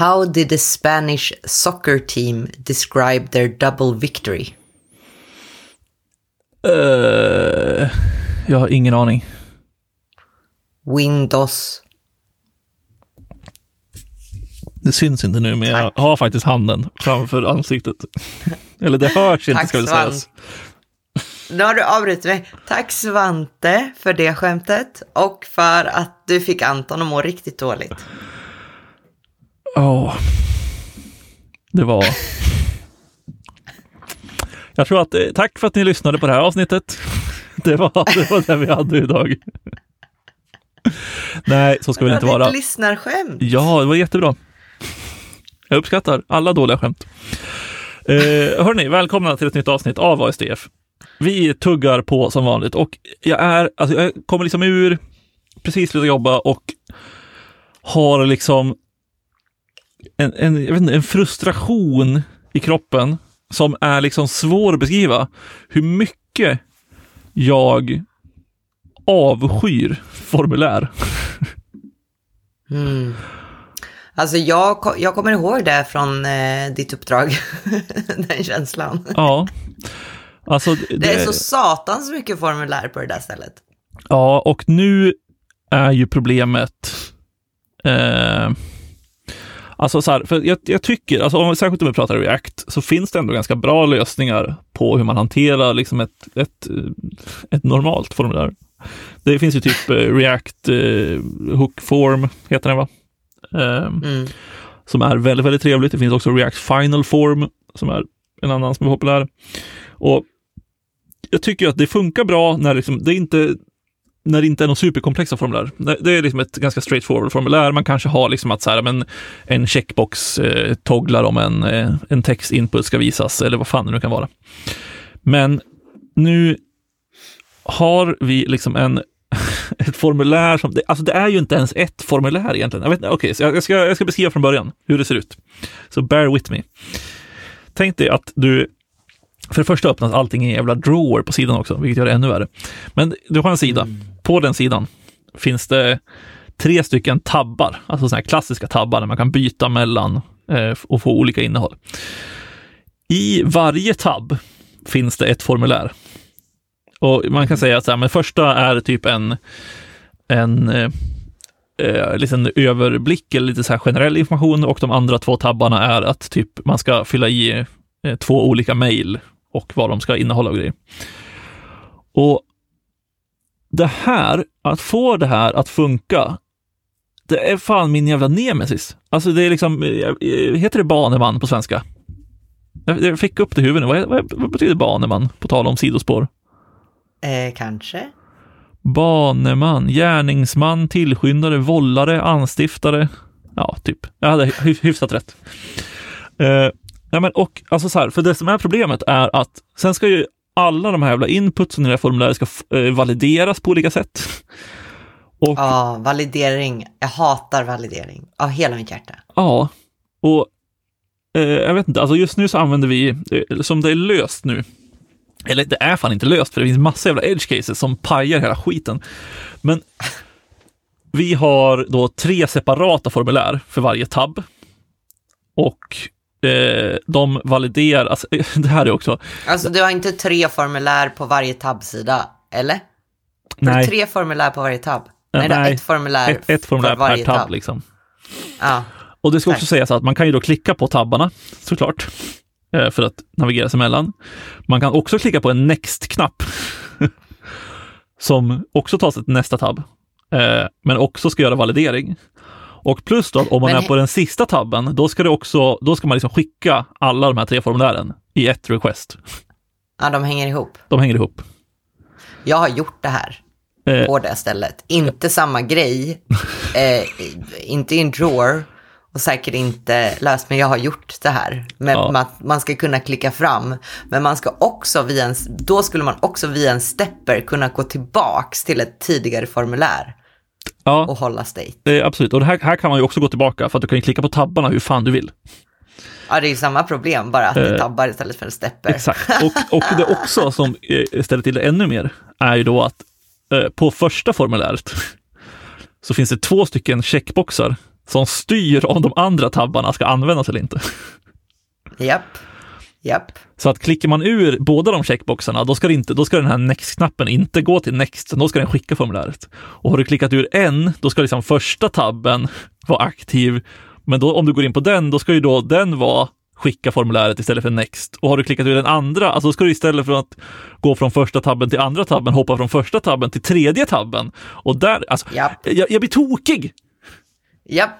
How did the Spanish soccer team describe their double victory? Jag har ingen aning. Windows. Det syns inte nu, men jag har faktiskt handen framför ansiktet. Eller det hörs inte, ska vi säga. Nu har du avbrutit mig. Tack Svante för det skämtet och för att du fick Anton att må riktigt dåligt. Ja, det var... Jag tror att... Tack för att ni lyssnade på det här avsnittet. Det var det vi hade idag. Nej, så ska vi inte vara. Lyssnarskämt. Ja, det var jättebra. Jag uppskattar alla dåliga skämt. Hörrni, välkomna till ett nytt avsnitt av ASDF. Vi tuggar på som vanligt och jag kommer liksom ur precis slutat jobba och har liksom en frustration i kroppen som är liksom svår att beskriva, hur mycket jag avskyr formulär. Mm. Alltså jag kommer ihåg det från ditt uppdrag. Den känslan. Ja. Alltså, det är så satans mycket formulär på det där stället. Ja, och nu är ju problemet alltså så här, för jag tycker, alltså om vi särskilt om pratar React, så finns det ändå ganska bra lösningar på hur man hanterar liksom ett normalt formulär. Det finns ju typ React Hook Form heter den, va? Som är väldigt, väldigt trevligt. Det finns också React Final Form som är en annan som är populär. Och jag tycker att det funkar bra när liksom, det inte är någon superkomplexa formulär. Det är liksom ett ganska straightforward formulär. Man kanske har liksom att så här, men en checkbox togglar om en textinput ska visas eller vad fan det nu kan vara. Men nu har vi liksom ett formulär som alltså det är ju inte ens ett formulär egentligen. Jag ska beskriva från början hur det ser ut. Så bear with me. Tänk dig att du för det första öppnas allting i jävla drawer på sidan också, vilket gör det ännu värre. Men du har en sida. På den sidan finns det 3 stycken tabbar, alltså såna här klassiska tabbar där man kan byta mellan och få olika innehåll. I varje tabb finns det ett formulär. Och man kan säga att så här, men första är typ en liten överblick eller lite så här generell information, och de andra 2 tabbarna är att typ man ska fylla i 2 olika mejl och vad de ska innehålla och grejer. Och det här, att få det här att funka, det är fan min jävla nemesis. Alltså det är liksom, heter det baneman på svenska? Jag fick upp det i huvudet. Vad betyder baneman på tal om sidospår? Kanske. Baneman, gärningsman, tillskyndare, vållare, anstiftare. Ja, typ. Jag hade hyfsat rätt. Ja, men och alltså så här, för det som är problemet är att sen ska ju alla de här jävla inputsen i det här formuläret ska valideras på olika sätt. Och validering. Jag hatar validering av hela mitt hjärta. Ja. Och jag vet inte, alltså just nu så använder vi som det är löst nu. Eller det är fan inte löst, för det finns massa jävla edge cases som pajar hela skiten. Men vi har då 3 separata formulär för varje tab. Och de valideras. Det här är också... Alltså du har inte 3 formulär på varje tabbsida, eller? Nej. Du har 3 formulär på varje tabb. Nej, det är ett formulär, ett formulär per tabb. Liksom. Ja. Och det ska också sägas att man kan ju då klicka på tabbarna, såklart, för att navigera sig emellan. Man kan också klicka på en next-knapp som också tar sig till nästa tabb, men också ska göra validering. Och plus då, om man är på den sista tabben, då ska man liksom skicka alla de här 3 formulären i ett request. Ja, de hänger ihop. Jag har gjort det här på det stället. Inte samma grej, inte i en drawer och säkert inte löst, men jag har gjort det här. Men man ska kunna klicka fram, men man ska också via en stepper kunna gå tillbaks till ett tidigare formulär. Ja, och hålla state. Absolut. Och här kan man ju också gå tillbaka, för att du kan ju klicka på tabbarna hur fan du vill. Ja, det är ju samma problem, bara att det tabbar istället för en stepper. Exakt. Och det också som ställer till det ännu mer är ju då att på första formuläret så finns det 2 stycken checkboxar som styr om de andra tabbarna ska användas eller inte. Japp. Japp. Så att klickar man ur båda de checkboxarna, då ska den här next-knappen inte gå till next, då ska den skicka formuläret. Och har du klickat ur en, då ska liksom första tabben vara aktiv, men då, om du går in på den, då ska ju då den vara skicka formuläret istället för next. Och har du klickat ur den andra, alltså då ska du istället för att gå från första tabben till andra tabben, hoppa från första tabben till tredje tabben. Och där, alltså, jag blir tokig! Japp.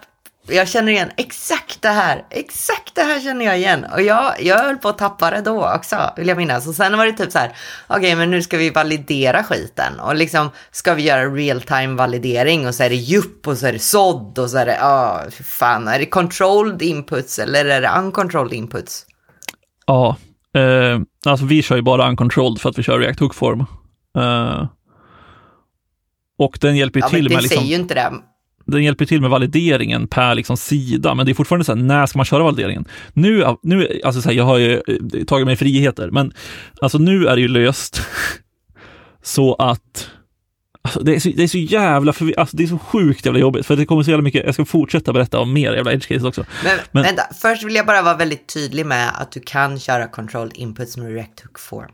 Jag känner igen exakt det här känner jag igen. Och jag höll på att tappa det då också, vill jag minnas. Och sen var det typ så här, okej, men nu ska vi validera skiten. Och liksom ska vi göra real-time validering, och så är det djup och så är det sådd och så är det, är det controlled inputs eller är det uncontrolled inputs? Ja, alltså vi kör ju bara uncontrolled för att vi kör React Hook Form. Och den hjälper ju till med liksom... Ja, men det säger ju inte det. Den hjälper till med valideringen per liksom sida, men det är fortfarande så här, när ska man köra valideringen? Nu alltså så här, jag har ju tagit mig friheter, men alltså nu är det ju löst så att alltså, det är så jävla alltså, det är så sjukt jävla jobbigt, för det kommer så jävla mycket. Jag ska fortsätta berätta om mer jävla edge cases också. Men vänta, först vill jag bara vara väldigt tydlig med att du kan köra controlled inputs med React Hook Form.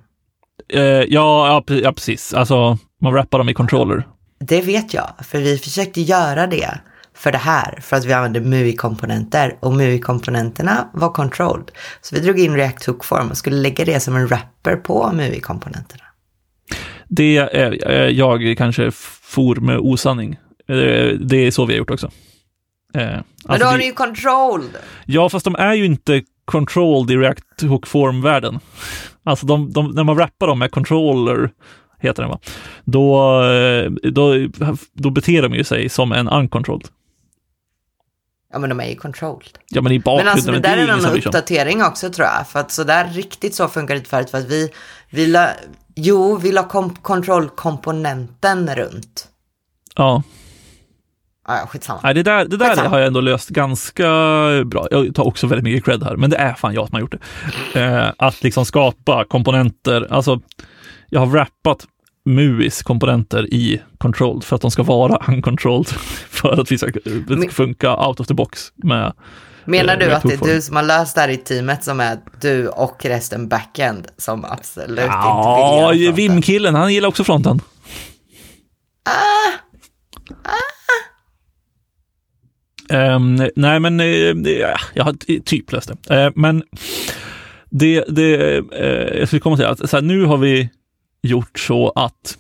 Ja, precis. Alltså man wrappar dem i controller. Det vet jag, för vi försökte göra det för det här, för att vi använde MUI-komponenter, och MUI-komponenterna var controlled. Så vi drog in React Hook Form och skulle lägga det som en wrapper på MUI-komponenterna. Det är jag kanske for med osanning. Det är så vi har gjort också. Alltså men då har ni ju controlled. Ja, fast de är ju inte controlled i React Hook Form-världen. Alltså när man wrappar dem med controller heter den, va? Då beter de ju sig som en uncontrolled. Ja, men de är ju controlled. Ja, men i bakgrunden, alltså, det där är en uppdatering också, tror jag. För att så där riktigt så funkar det förut, för att vi la kontrollkomponenten runt. Ja. Ja, skitsamma. Nej, det där har jag ändå löst ganska bra. Jag tar också väldigt mycket cred här, men det är fan jag som har gjort det. Att liksom skapa komponenter, alltså jag har wrappat MUIs komponenter i controlled för att de ska vara uncontrolled, för att vi ska funka out of the box med. Menar du att det är du som har löst det här i teamet, som är du och resten backend som absolut inte vill göra fronten? Ja, Vim-killen, han gillar också fronten. Nej, men jag har typ löst det. Men jag skulle komma till att så här, nu har vi gjort så att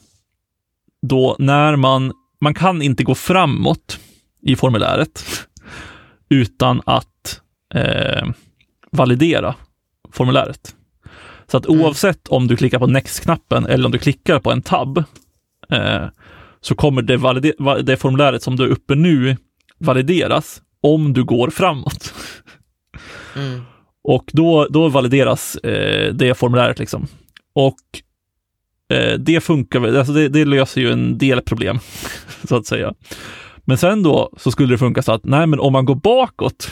då när man kan inte gå framåt i formuläret utan att validera formuläret. Så att oavsett om du klickar på next-knappen eller om du klickar på en tab, så kommer det formuläret som du är uppe nu valideras om du går framåt. Mm. Och då valideras det formuläret liksom. Och det funkar väl, alltså det löser ju en del problem så att säga. Men sen då så skulle det funka så att nej, men om man går bakåt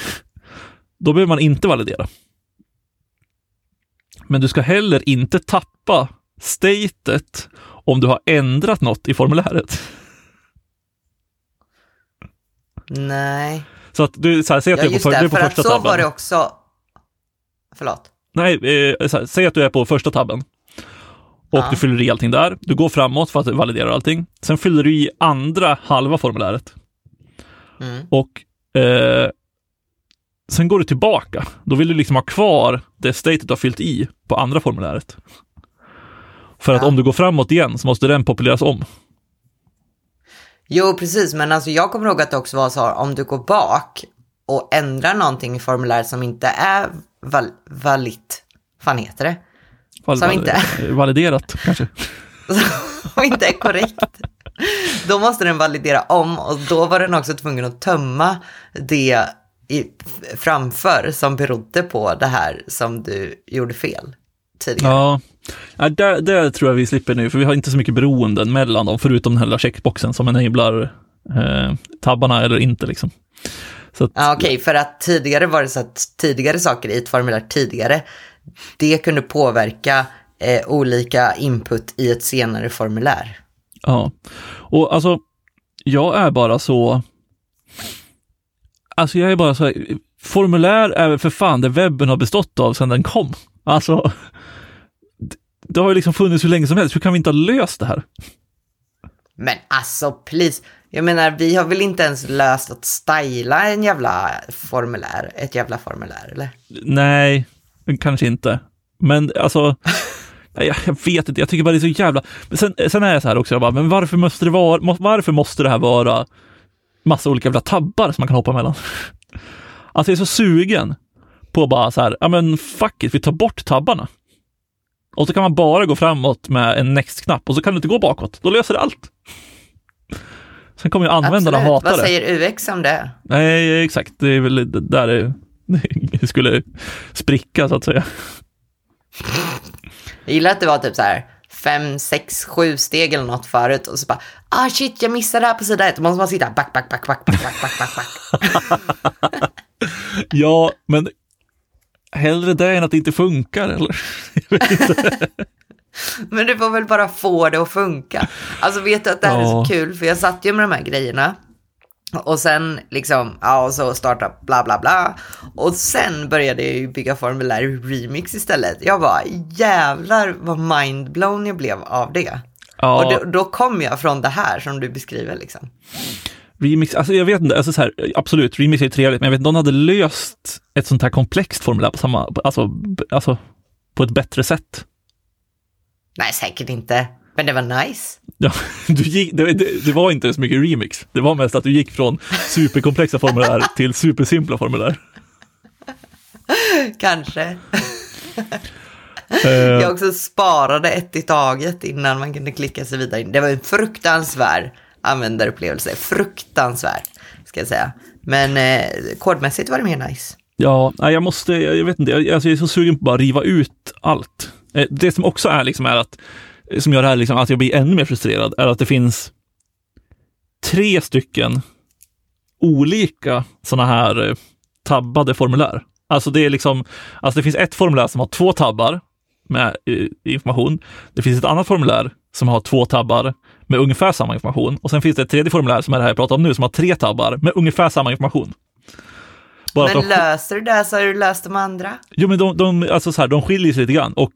då behöver man inte validera. Men du ska heller inte tappa statet om du har ändrat något i formuläret. Nej. Så att du så här, säg att du är på första tabben. Så var det också. Förlåt. Nej, säg att du är på första tabben. Och du fyller i allting där. Du går framåt för att validera allting. Sen fyller du i andra halva formuläret. Mm. Och sen går du tillbaka. Då vill du liksom ha kvar det statet du har fyllt i på andra formuläret. För att om du går framåt igen så måste den populeras om. Jo, precis. Men alltså, jag kommer ihåg att det också var så, om du går bak och ändrar någonting i formuläret som inte är valid. Fan heter det? Som inte validerat kanske. Som inte är korrekt. Då måste den validera om, och då var den också tvungen att tömma det framför som berodde på det här som du gjorde fel tidigare. Ja, där tror jag vi slipper nu, för vi har inte så mycket beroenden mellan dem förutom den här lilla checkboxen som enablar tabbarna eller inte liksom. Okej, för att tidigare var det så att tidigare saker i ett formulär tidigare, det kunde påverka olika input i ett senare formulär. Ja, och alltså jag är bara så Alltså jag är bara så här, formulär är väl för fan det webben har bestått av sedan den kom. Alltså det har ju liksom funnits hur länge som helst. Hur kan vi inte ha löst det här? Men alltså, please. Jag menar, vi har väl inte ens löst att styla en jävla formulär, ett jävla formulär, eller? Nej, kanske inte. Men alltså, jag vet inte. Jag tycker bara det är så jävla... Men sen är jag så här också. Jag bara, men varför måste det här vara massa olika jävla tabbar som man kan hoppa mellan? Alltså jag är så sugen på bara så här, ja men fuck it, vi tar bort tabbarna. Och så kan man bara gå framåt med en next-knapp och så kan du inte gå bakåt. Då löser det allt. Sen kommer ju användarna hata det. Vad säger UX om det? Nej, exakt. Det är väl där det skulle spricka, så att säga. Jag gillar att det var typ så här 5, 6, 7 steg eller något förut. Och så bara, shit, jag missade det här på sida 1. Då måste man sitta back. Ja, men... hellre det än att det inte funkar, eller? Men du får väl bara få det att funka. Alltså vet du att det här är så kul? För jag satt ju med de här grejerna. Och sen liksom, och så starta bla bla bla. Och sen började jag ju bygga formulär i Remix istället. Jag var jävlar vad mindblown jag blev av det. Ja. Och då kom jag från det här som du beskriver liksom. Remix, alltså jag vet inte, alltså så här, absolut, Remix är ju trevligt, men jag vet inte, de hade löst ett sånt här komplext formulär på samma, alltså på ett bättre sätt. Nej, säkert inte, men det var nice. Ja, det var inte så mycket Remix, det var mest att du gick från superkomplexa formulär till supersimpla formulär. Kanske. Jag också sparade ett i taget innan man kunde klicka sig vidare in. Det var en fruktansvärd användarupplevelse, fruktansvärd ska jag säga, men kodmässigt var det mer nice. Ja, jag vet inte, jag är så sugen på att bara riva ut allt. Det som också är liksom är att, som gör det här liksom, att jag blir ännu mer frustrerad, är att det finns 3 stycken olika såna här tabbade formulär. Alltså det är liksom, alltså det finns ett formulär som har 2 tabbar med information. Det finns ett annat formulär som har 2 tabbar med ungefär samma information. Och sen finns det ett tredje formulär som är det här jag pratar om nu, som har 3 tabbar med ungefär samma information. Bara men löser du det så har du löst de andra? Jo, men alltså så här, de skiljer sig lite grann. Och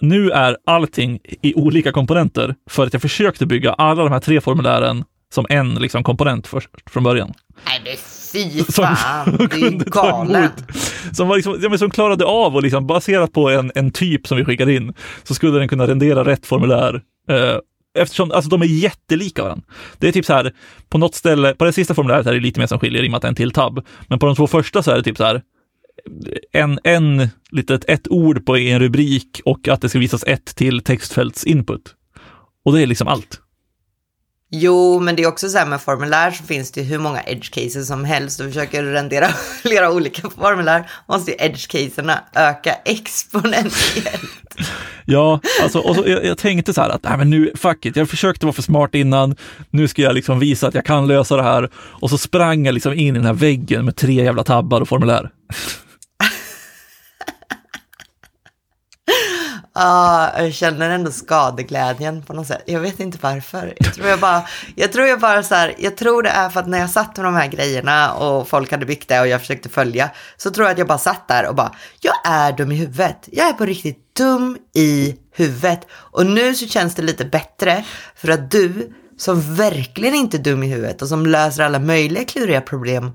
nu är allting i olika komponenter, för att jag försökte bygga alla de här 3 formulären som en liksom komponent från början. Nej, det fy fan, det är galen. Som var liksom, som klarade av och liksom baserat på en typ som vi skickade in, så skulle den kunna rendera rätt formulär. Eftersom alltså de är jättelika varandra. Det är typ så här, på något ställe, på det sista formuläret här är det lite mer som skiljer i och med att det är en till tabb. Men på de 2 första så är det typ så här ett ord på en rubrik och att det ska visas ett till textfälts input. Och det är liksom allt. Jo, men det är också så här med formulär, så finns det hur många edge cases som helst. Du försöker rendera flera olika formulär, måste ju edge caserna öka exponentiellt. Ja, alltså, och så, jag tänkte så här att nej, men nu, fuck it, jag försökte vara för smart innan. Nu ska jag liksom visa att jag kan lösa det här. Och så sprang jag liksom in i den här väggen med 3 jävla tabbar och formulär. Jag känner ändå skadeglädjen på något sätt. Jag vet inte varför. Jag tror så här, jag tror det är för att när jag satt med de här grejerna och folk hade byggt det och jag försökte följa, så tror jag att jag bara satt där och bara, jag är dum i huvudet. Jag är på riktigt dum i huvudet. Och nu så känns det lite bättre, för att du som verkligen inte är dum i huvudet och som löser alla möjliga kluriga problem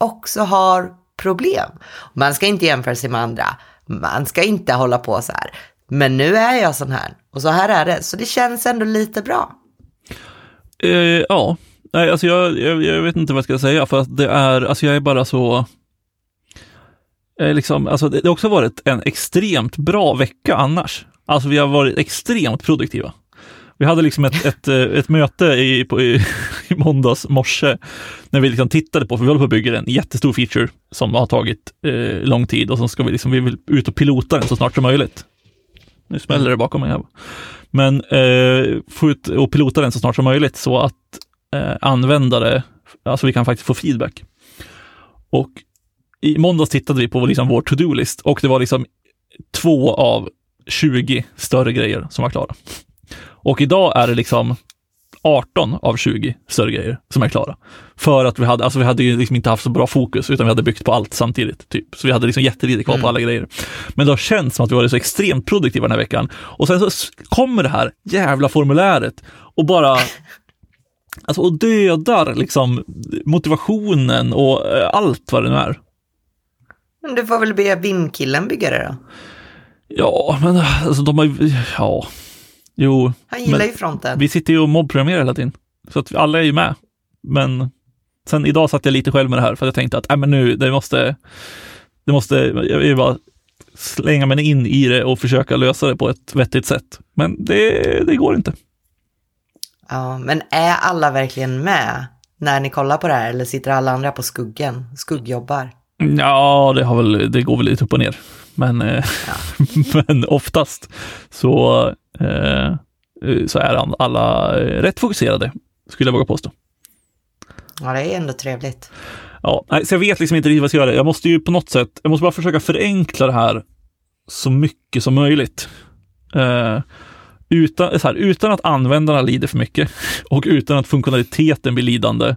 också har problem. Man ska inte jämföra sig med andra. Man ska inte hålla på så här. Men nu är jag sån här. Och så här är det. Så det känns ändå lite bra. Ja. Nej, alltså jag vet inte vad jag ska säga. För att det är... Alltså jag är bara så... liksom, alltså det har också varit en extremt bra vecka annars. Alltså vi har varit extremt produktiva. Vi hade liksom ett möte i måndags morse när vi liksom tittade på, för vi håller på att bygga en jättestor feature som har tagit lång tid, och så ska vi liksom, vi vill ut och pilota den så snart som möjligt. Nu smäller det bakom mig här. Men få ut och pilota den så snart som möjligt, så att användare, alltså vi kan faktiskt få feedback. Och i måndags tittade vi på liksom vår to-do-list, och det var liksom 2 av 20 större grejer som var klara. Och idag är det liksom 18 av 20 större grejer som är klara. För att vi hade ju liksom inte haft så bra fokus, utan vi hade byggt på allt samtidigt typ. Så vi hade liksom jättelite kvar på alla grejer. Men det har känts som att vi var så extremt produktiva den här veckan. Och sen så kommer det här jävla formuläret och bara alltså, och dödar liksom motivationen och allt vad det nu är. Men du får väl be Vim-killen bygga det då? Ja, men alltså de har ju... Ja. Jo. Han gillar ju fronten. Vi sitter ju och mobbprogrammerar hela tiden. Så att alla är ju med. Men sen idag satt jag lite själv med det här, för att jag tänkte att men nu, det måste... Jag vill bara slänga mig in i det och försöka lösa det på ett vettigt sätt. Men det går inte. Ja, men är alla verkligen med när ni kollar på det här? Eller sitter alla andra på skuggjobbar? Ja, det går väl lite upp och ner. Men, ja. Men oftast så är alla rätt fokuserade, skulle jag våga påstå. Ja, det är ändå trevligt. Ja, så jag vet liksom inte riktigt vad jag ska göra. Jag måste ju på något sätt, jag måste bara försöka förenkla det här så mycket som möjligt. Utan att användarna lider för mycket och utan att funktionaliteten blir lidande.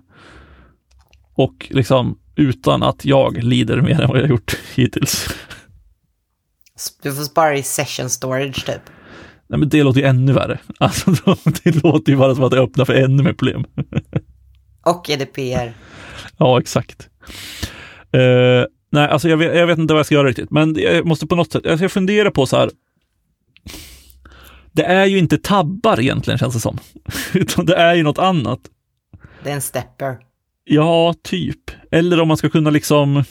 Och liksom utan att jag lider mer än vad jag har gjort hittills. Du får spara i session storage typ. Nej, men det låter ju ännu värre. Alltså, det låter ju bara som att jag öppnar för ännu mer problem. Och GDPR. Ja, exakt. Nej, alltså jag vet inte vad jag ska göra riktigt. Men jag måste på något sätt, jag funderar på så här. Det är ju inte tabbar egentligen, känns det som. Utan det är ju något annat. Det är en stepper. Ja, typ. Eller om man ska kunna liksom...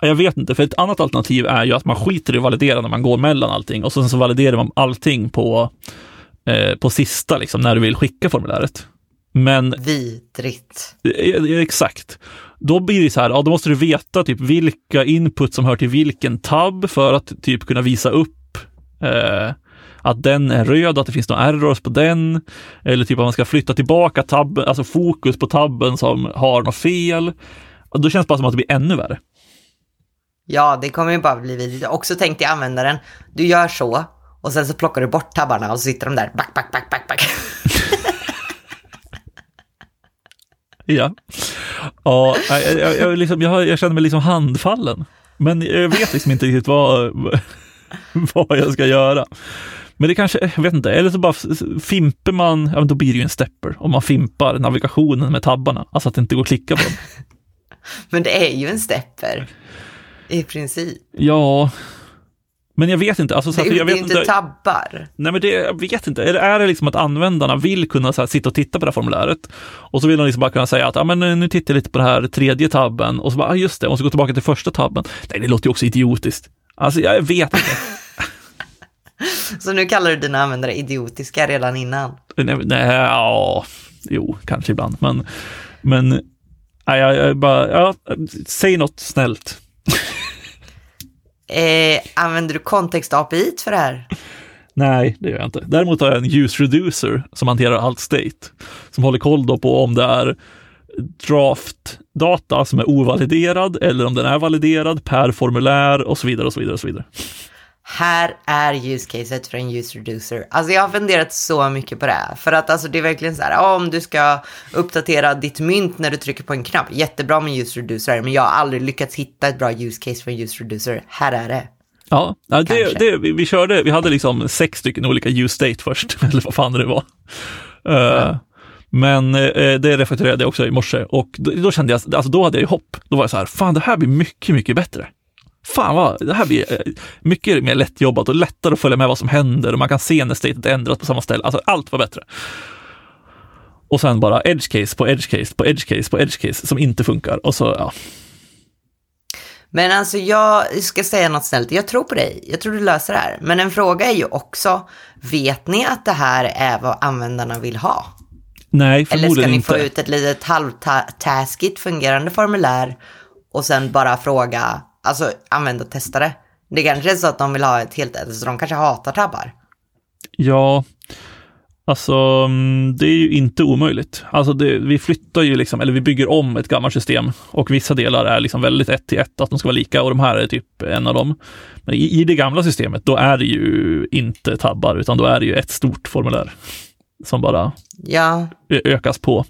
Jag vet inte, för ett annat alternativ är ju att man skiter i att validera när man går mellan allting. Och sen så validerar man allting på sista, liksom, när du vill skicka formuläret. Men... Vidrigt. Exakt. Då blir det så här, ja, då måste du veta typ vilka input som hör till vilken tab för att typ kunna visa upp... att den är röd, att det finns några errors på den, eller typ att man ska flytta tillbaka tabben, alltså fokus på tabben som har något fel. Och då känns det bara som att det blir ännu värre. Ja, det kommer ju bara bli vidrigt. Också tänkte jag användaren, du gör så och sen så plockar du bort tabbarna och så sitter de där back. Ja. Ja, jag känner mig liksom handfallen. Men jag vet liksom inte riktigt vad jag ska göra. Men det kanske, jag vet inte, eller så bara fimper man, ja, då blir det ju en stepper om man fimpar navigationen med tabbarna, alltså att det inte går att klicka på dem. Men det är ju en stepper i princip. Ja. Men jag vet inte, alltså så att jag vet inte. Det är inte tabbar. Nej, men det jag vet inte. Eller är det liksom att användarna vill kunna så här, sitta och titta på det här formuläret och så vill de liksom bara kunna säga att men nu tittar jag lite på den här tredje tabben och så bara just det, och så går tillbaka till första tabben. Nej, det låter ju också idiotiskt. Alltså jag vet inte. Så nu kallar du dina användare idiotiska redan innan? Nej, ja, jo, kanske ibland. Men nej, jag bara, ja, säg något snällt. Använder du kontext API för det här? Nej, det gör jag inte. Däremot har jag en useReducer som hanterar allt state. Som håller koll då på om det är draftdata som är ovaliderad eller om den är validerad per formulär och så vidare och så vidare och så vidare. Här är use caset för en useReducer. Alltså jag har funderat så mycket på det här. För att alltså det är verkligen så här, om du ska uppdatera ditt mynt när du trycker på en knapp. Jättebra med useReducer, men jag har aldrig lyckats hitta ett bra use case för en useReducer. Här är det. Ja, vi hade liksom 6 stycken olika useState först. Eller vad fan det var. Ja. Men det reflekterade jag också i morse. Och då kände jag, alltså då hade jag ju hopp. Då var jag så här, fan det här blir mycket, mycket bättre. Fan vad, det här blir mycket mer lättjobbat och lättare att följa med vad som händer och man kan se när statet ändras på samma ställe. Alltså allt var bättre. Och sen bara edge case som inte funkar. Och så, ja. Men alltså jag ska säga något snällt. Jag tror på dig. Jag tror du löser det här. Men en fråga är ju också, vet ni att det här är vad användarna vill ha? Nej, förmodligen inte. Eller ska ni få ut ett litet halvtaskigt fungerande formulär och sen bara fråga, alltså använda och testa det. Det kanske är så att de vill ha ett helt, så de kanske hatar tabbar. Ja, alltså det är ju inte omöjligt. Alltså vi flyttar ju liksom, eller vi bygger om ett gammalt system och vissa delar är liksom väldigt 1 till 1 att de ska vara lika och de här är typ en av dem. Men i det gamla systemet då är det ju inte tabbar utan då är det ju ett stort formulär. som bara ökas på.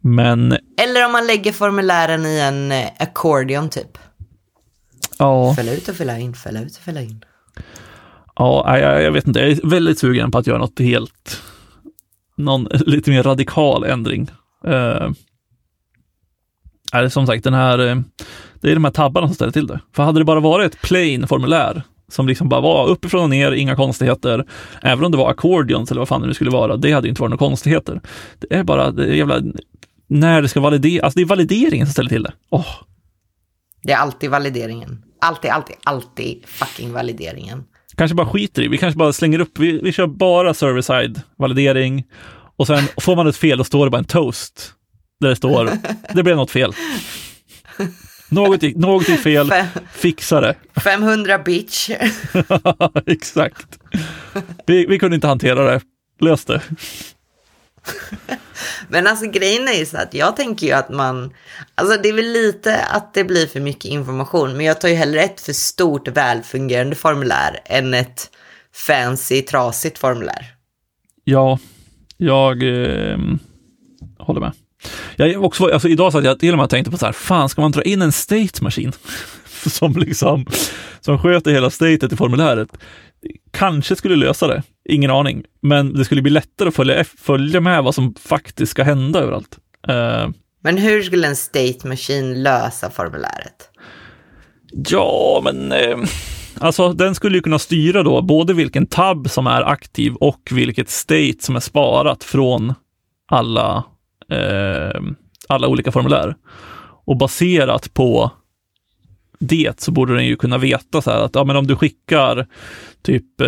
Men, eller om man lägger formulären i en accordion typ. Ja. Fälla ut och fälla in, fälla ut och fälla in. Ja, jag vet inte. Jag är väldigt sugen på att göra något helt, någon lite mer radikal ändring. Som sagt, den här, det är de här tabbarna som ställer till det. För hade det bara varit ett plain formulär som liksom bara var uppifrån och ner, inga konstigheter, även om det var accordions eller vad fan det skulle vara, det hade ju inte varit några konstigheter. Det är bara det jävla, när det ska validera, alltså det är valideringen som ställer till det. Det är alltid valideringen. Alltid fucking valideringen. Kanske bara skiter i, vi kanske bara slänger upp, vi kör bara server-side validering och sen får man ett fel och står det bara en toast där det står, det blev något fel. Något gick fel, fixa det. 500 bitch. Exakt. Vi kunde inte hantera det, lös det. Men alltså grejen är ju så att jag tänker ju att man, alltså det är väl lite att det blir för mycket information, men jag tar ju hellre ett för stort välfungerande formulär än ett fancy trasigt formulär. Ja, jag håller med. Jag också, alltså idag så att jag till och med tänkte på så här, fan ska man dra in en state machine som sköter hela statet i formuläret? Kanske skulle lösa det, ingen aning, men det skulle bli lättare att följa med vad som faktiskt ska hända överallt. Men hur skulle en state machine lösa formuläret? Ja, men alltså den skulle ju kunna styra då både vilken tab som är aktiv och vilket state som är sparat från alla olika formulär, och baserat på det så borde den ju kunna veta så här att ja, men om du skickar typ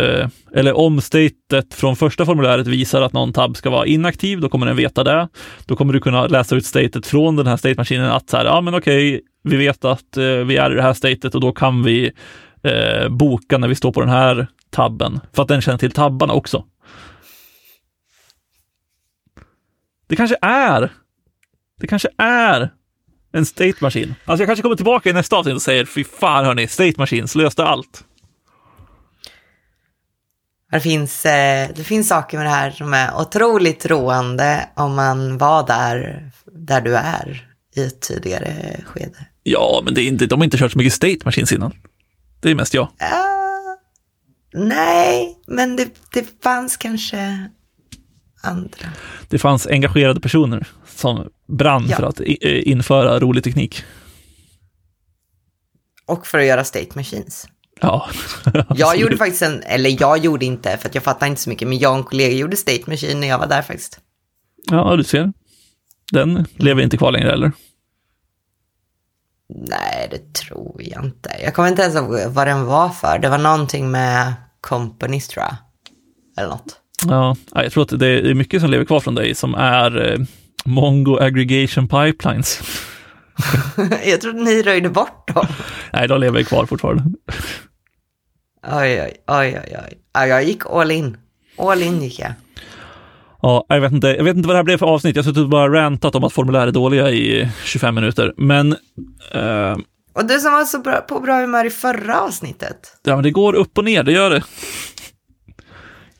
eller om statet från första formuläret visar att någon tab ska vara inaktiv, då kommer den veta det. Då kommer du kunna läsa ut statet från den här state-maskinen att så här, ja men okej, vi vet att vi är i det här statet och då kan vi boka när vi står på den här tabben, för att den känner till tabbarna också. Det kanske är en state machine. Alltså jag kanske kommer tillbaka i nästa avsnitt och säger, fy fan hörni, state machines löste allt. Det finns saker med det här som är otroligt roande om man var där du är i ett tidigare skede. Ja, men det är inte, de har inte kört så mycket state machines innan. Det är mest jag. Nej, men det fanns kanske andra. Det fanns engagerade personer som brann för att införa rolig teknik. Och för att göra state machines. Ja. Jag gjorde faktiskt jag gjorde inte för att jag fattade inte så mycket, men jag och en kollega gjorde state machine när jag var där faktiskt. Ja, du ser. Den lever inte kvar längre, eller? Nej, det tror jag inte. Jag kommer inte ens ihåg vad den var för. Det var någonting med companies, tror jag. Eller något. Ja, jag tror att det är mycket som lever kvar från dig som är Mongo Aggregation Pipelines. Jag trodde ni röjde bort dem. Nej, de lever kvar fortfarande. Oj. Jag gick all in. All in gick jag. Ja, jag vet inte vad det här blev för avsnitt. Jag har suttit och bara rantat om att formulär är dåliga i 25 minuter. Men... Och du som var så bra, på bra humör i förra avsnittet. Ja, men det går upp och ner, det gör det.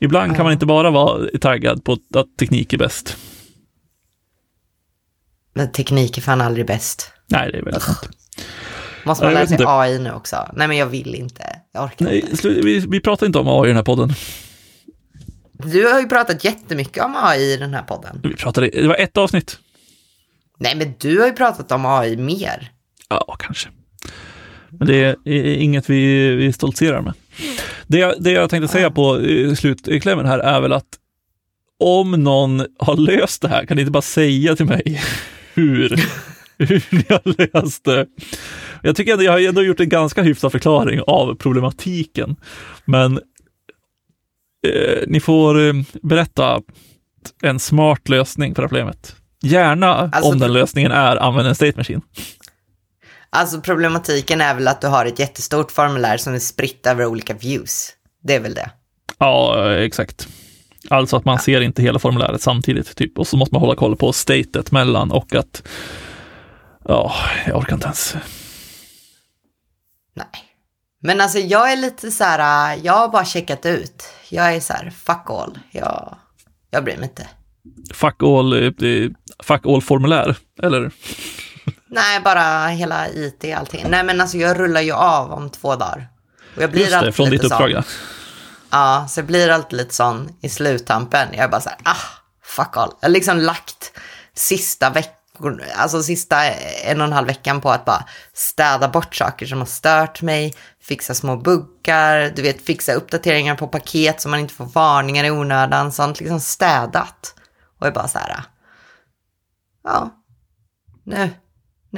Ibland kan man inte bara vara taggad på att teknik är bäst. Men teknik är fan aldrig bäst. Nej, det är väl sant. Måste man lära sig AI nu också? Nej, men jag vill inte. Jag orkar inte. Vi pratar inte om AI i den här podden. Du har ju pratat jättemycket om AI i den här podden. Det var ett avsnitt. Nej, men du har ju pratat om AI mer. Ja, kanske. Men det är inget vi stoltserar med. Det jag tänkte säga på slutklämmen här är väl att om någon har löst det här, kan ni inte bara säga till mig hur ni har löst det? Jag tycker att jag har ändå gjort en ganska hyfsad förklaring av problematiken. Men ni får berätta en smart lösning på det problemet. Gärna alltså, om den lösningen är använda en state machine. Alltså problematiken är väl att du har ett jättestort formulär som är spritt över olika views. Det är väl det? Ja, exakt. Alltså att man ser inte hela formuläret samtidigt typ. Och så måste man hålla koll på statet mellan och att... Ja, jag orkar inte ens. Nej. Men alltså jag är lite så här... Jag har bara checkat ut. Jag är så här, fuck all. Jag Jag bryr mig inte. Fuck all formulär, eller? Nej, bara hela IT och allting. Nej, men alltså jag rullar ju av om 2 dagar. Och jag blir just det, från ditt uppdrag, ja. Ja, så jag blir alltid lite sån i sluttampen. Jag är bara så här, fuck all. Jag har liksom lagt sista 1,5 veckan på att bara städa bort saker som har stört mig, fixa små buggar, du vet, fixa uppdateringar på paket så man inte får varningar i onödan, sånt liksom städat. Och jag bara så här, ja, nu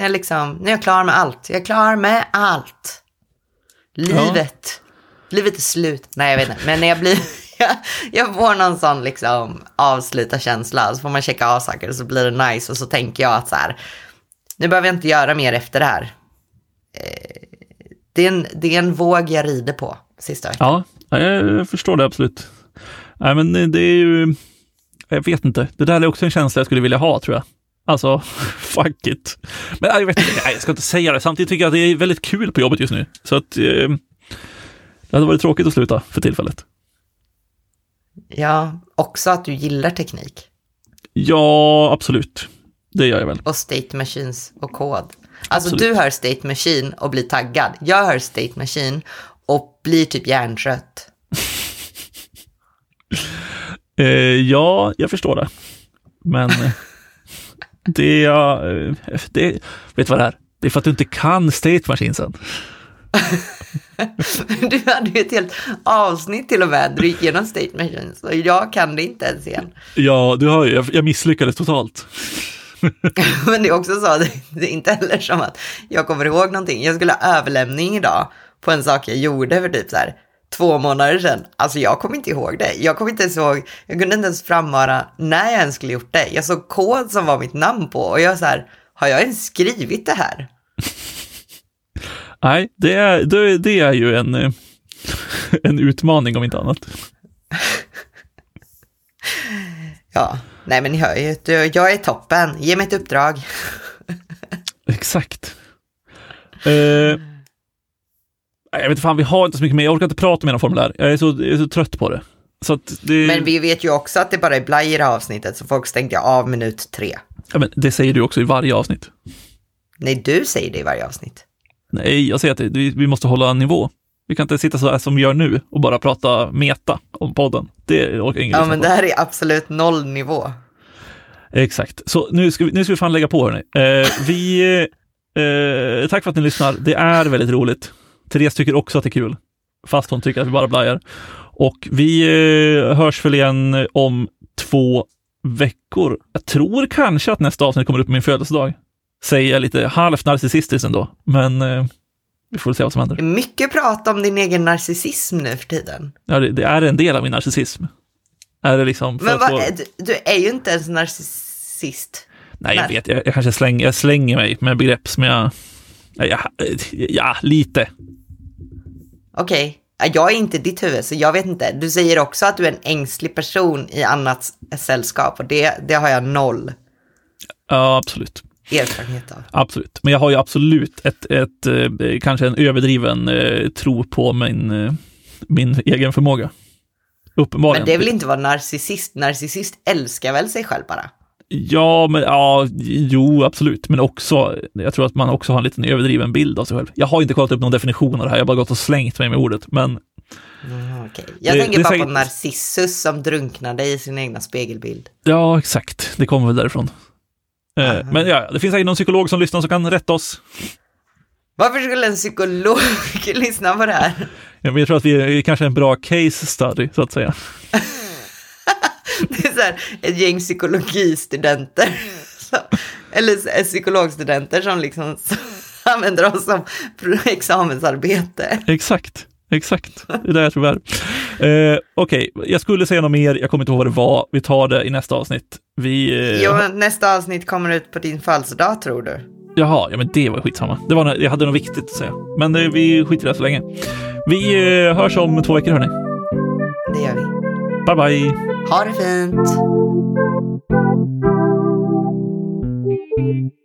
är jag klar med allt. Jag är klar med allt. Livet är slut. Nej, jag vet inte. Men när jag får någon sån liksom avsluta känsla, så får man checka av saker och så blir det nice. Och så tänker jag att så här, nu behöver jag inte göra mer efter det här. Det är en våg jag rider på sista veckan. Ja, jag förstår det absolut. Nej, men det är ju, jag vet inte. Det där är också en känsla jag skulle vilja ha, tror jag. Alltså, fuck it. Men jag vet inte, jag ska inte säga det. Samtidigt tycker jag att det är väldigt kul på jobbet just nu. Så att det hade varit tråkigt att sluta för tillfället. Ja, också att du gillar teknik. Ja, absolut. Det gör jag väl. Och state machines och kod. Alltså absolut. Du hör state machine och blir taggad. Jag hör state machine och blir typ hjärntrött. Ja, jag förstår det. Men det vet vad det är? Det är för att du inte kan state machine sen. Du hade ju ett helt avsnitt till och med, du gick igenom state machines och jag kan det inte ens igen. Ja, du hör ju, jag misslyckades totalt. Men det är också så, det är inte heller som att jag kommer ihåg någonting. Jag skulle ha överlämning idag på en sak jag gjorde för typ så här 2 månader sedan. Alltså jag kommer inte ihåg det. Jag kunde inte ens framvara när jag ens skulle gjort det. Jag såg kod som var mitt namn på och jag så här, har jag ens skrivit det här? Nej, det är ju en utmaning om inte annat. Ja, nej men ni hör ju, jag är toppen, ge mig ett uppdrag. Exakt. Jag vet fan, vi har inte så mycket mer, jag orkar inte prata med någon formulär, jag är så trött på det. Så att det. Men vi vet ju också att det bara är blaj i det här avsnittet, så folk stängde av minut 3. Ja, men det säger du också i varje avsnitt. Nej, du säger det i varje avsnitt. Nej, jag säger att vi måste hålla en nivå. Vi kan inte sitta så här som vi gör nu och bara prata meta om podden. Det orkar ingen. Ja, men det här är absolut nollnivå. Exakt. Så nu ska vi fan lägga på, hörni. Tack för att ni lyssnar. Det är väldigt roligt. Therése tycker också att det är kul. Fast hon tycker att vi bara blajar. Och vi hörs väl igen om 2 veckor. Jag tror kanske att nästa avsnitt kommer upp på min födelsedag. Säger jag lite halvt narcissistiskt ändå. Men vi får se vad som händer. Mycket prat om din egen narcissism nu för tiden. Ja, det är en del av min narcissism. Är det liksom för. Men du är ju inte ens narcissist. Nej, jag vet. Jag kanske slänger mig med begrepp som jag. Ja, lite. Okej. Jag är inte ditt huvud, så jag vet inte. Du säger också att du är en ängslig person i annats sällskap. Och det har jag 0. Ja, absolut. Erfarenhet av. Absolut, men jag har ju absolut ett kanske en överdriven tro på min egen förmåga. Uppenbarligen. Men det är väl inte vad narcissist. Narcissist älskar väl sig själv bara. Ja, men ja, jo, absolut, men också jag tror att man också har en liten överdriven bild av sig själv. Jag har inte kollat upp någon definition av det här. Jag har bara gått och slängt mig med ordet, men okej. Jag tänker bara på Narcissus som drunknade i sin egna spegelbild. Ja, exakt. Det kommer väl därifrån. Men ja, det finns säkert någon psykolog som lyssnar som kan rätta oss. Varför skulle en psykolog lyssna på det här? Ja, men jag tror att vi är kanske en bra case study, så att säga. Det är så här, ett gäng psykologistudenter eller psykologstudenter som liksom använder oss som examensarbete. Exakt. Det är det jag tror är. Okej, jag skulle säga något mer. Jag kommer inte ihåg vad det var. Vi tar det i nästa avsnitt. Nästa avsnitt kommer ut på din födelsedag, tror du? Jaha, ja, men det var skitsamma. Jag hade något viktigt att säga. Men vi skiter i det så länge. Vi hörs om 2 veckor, hörni. Det gör vi. Bye bye. Ha det fint.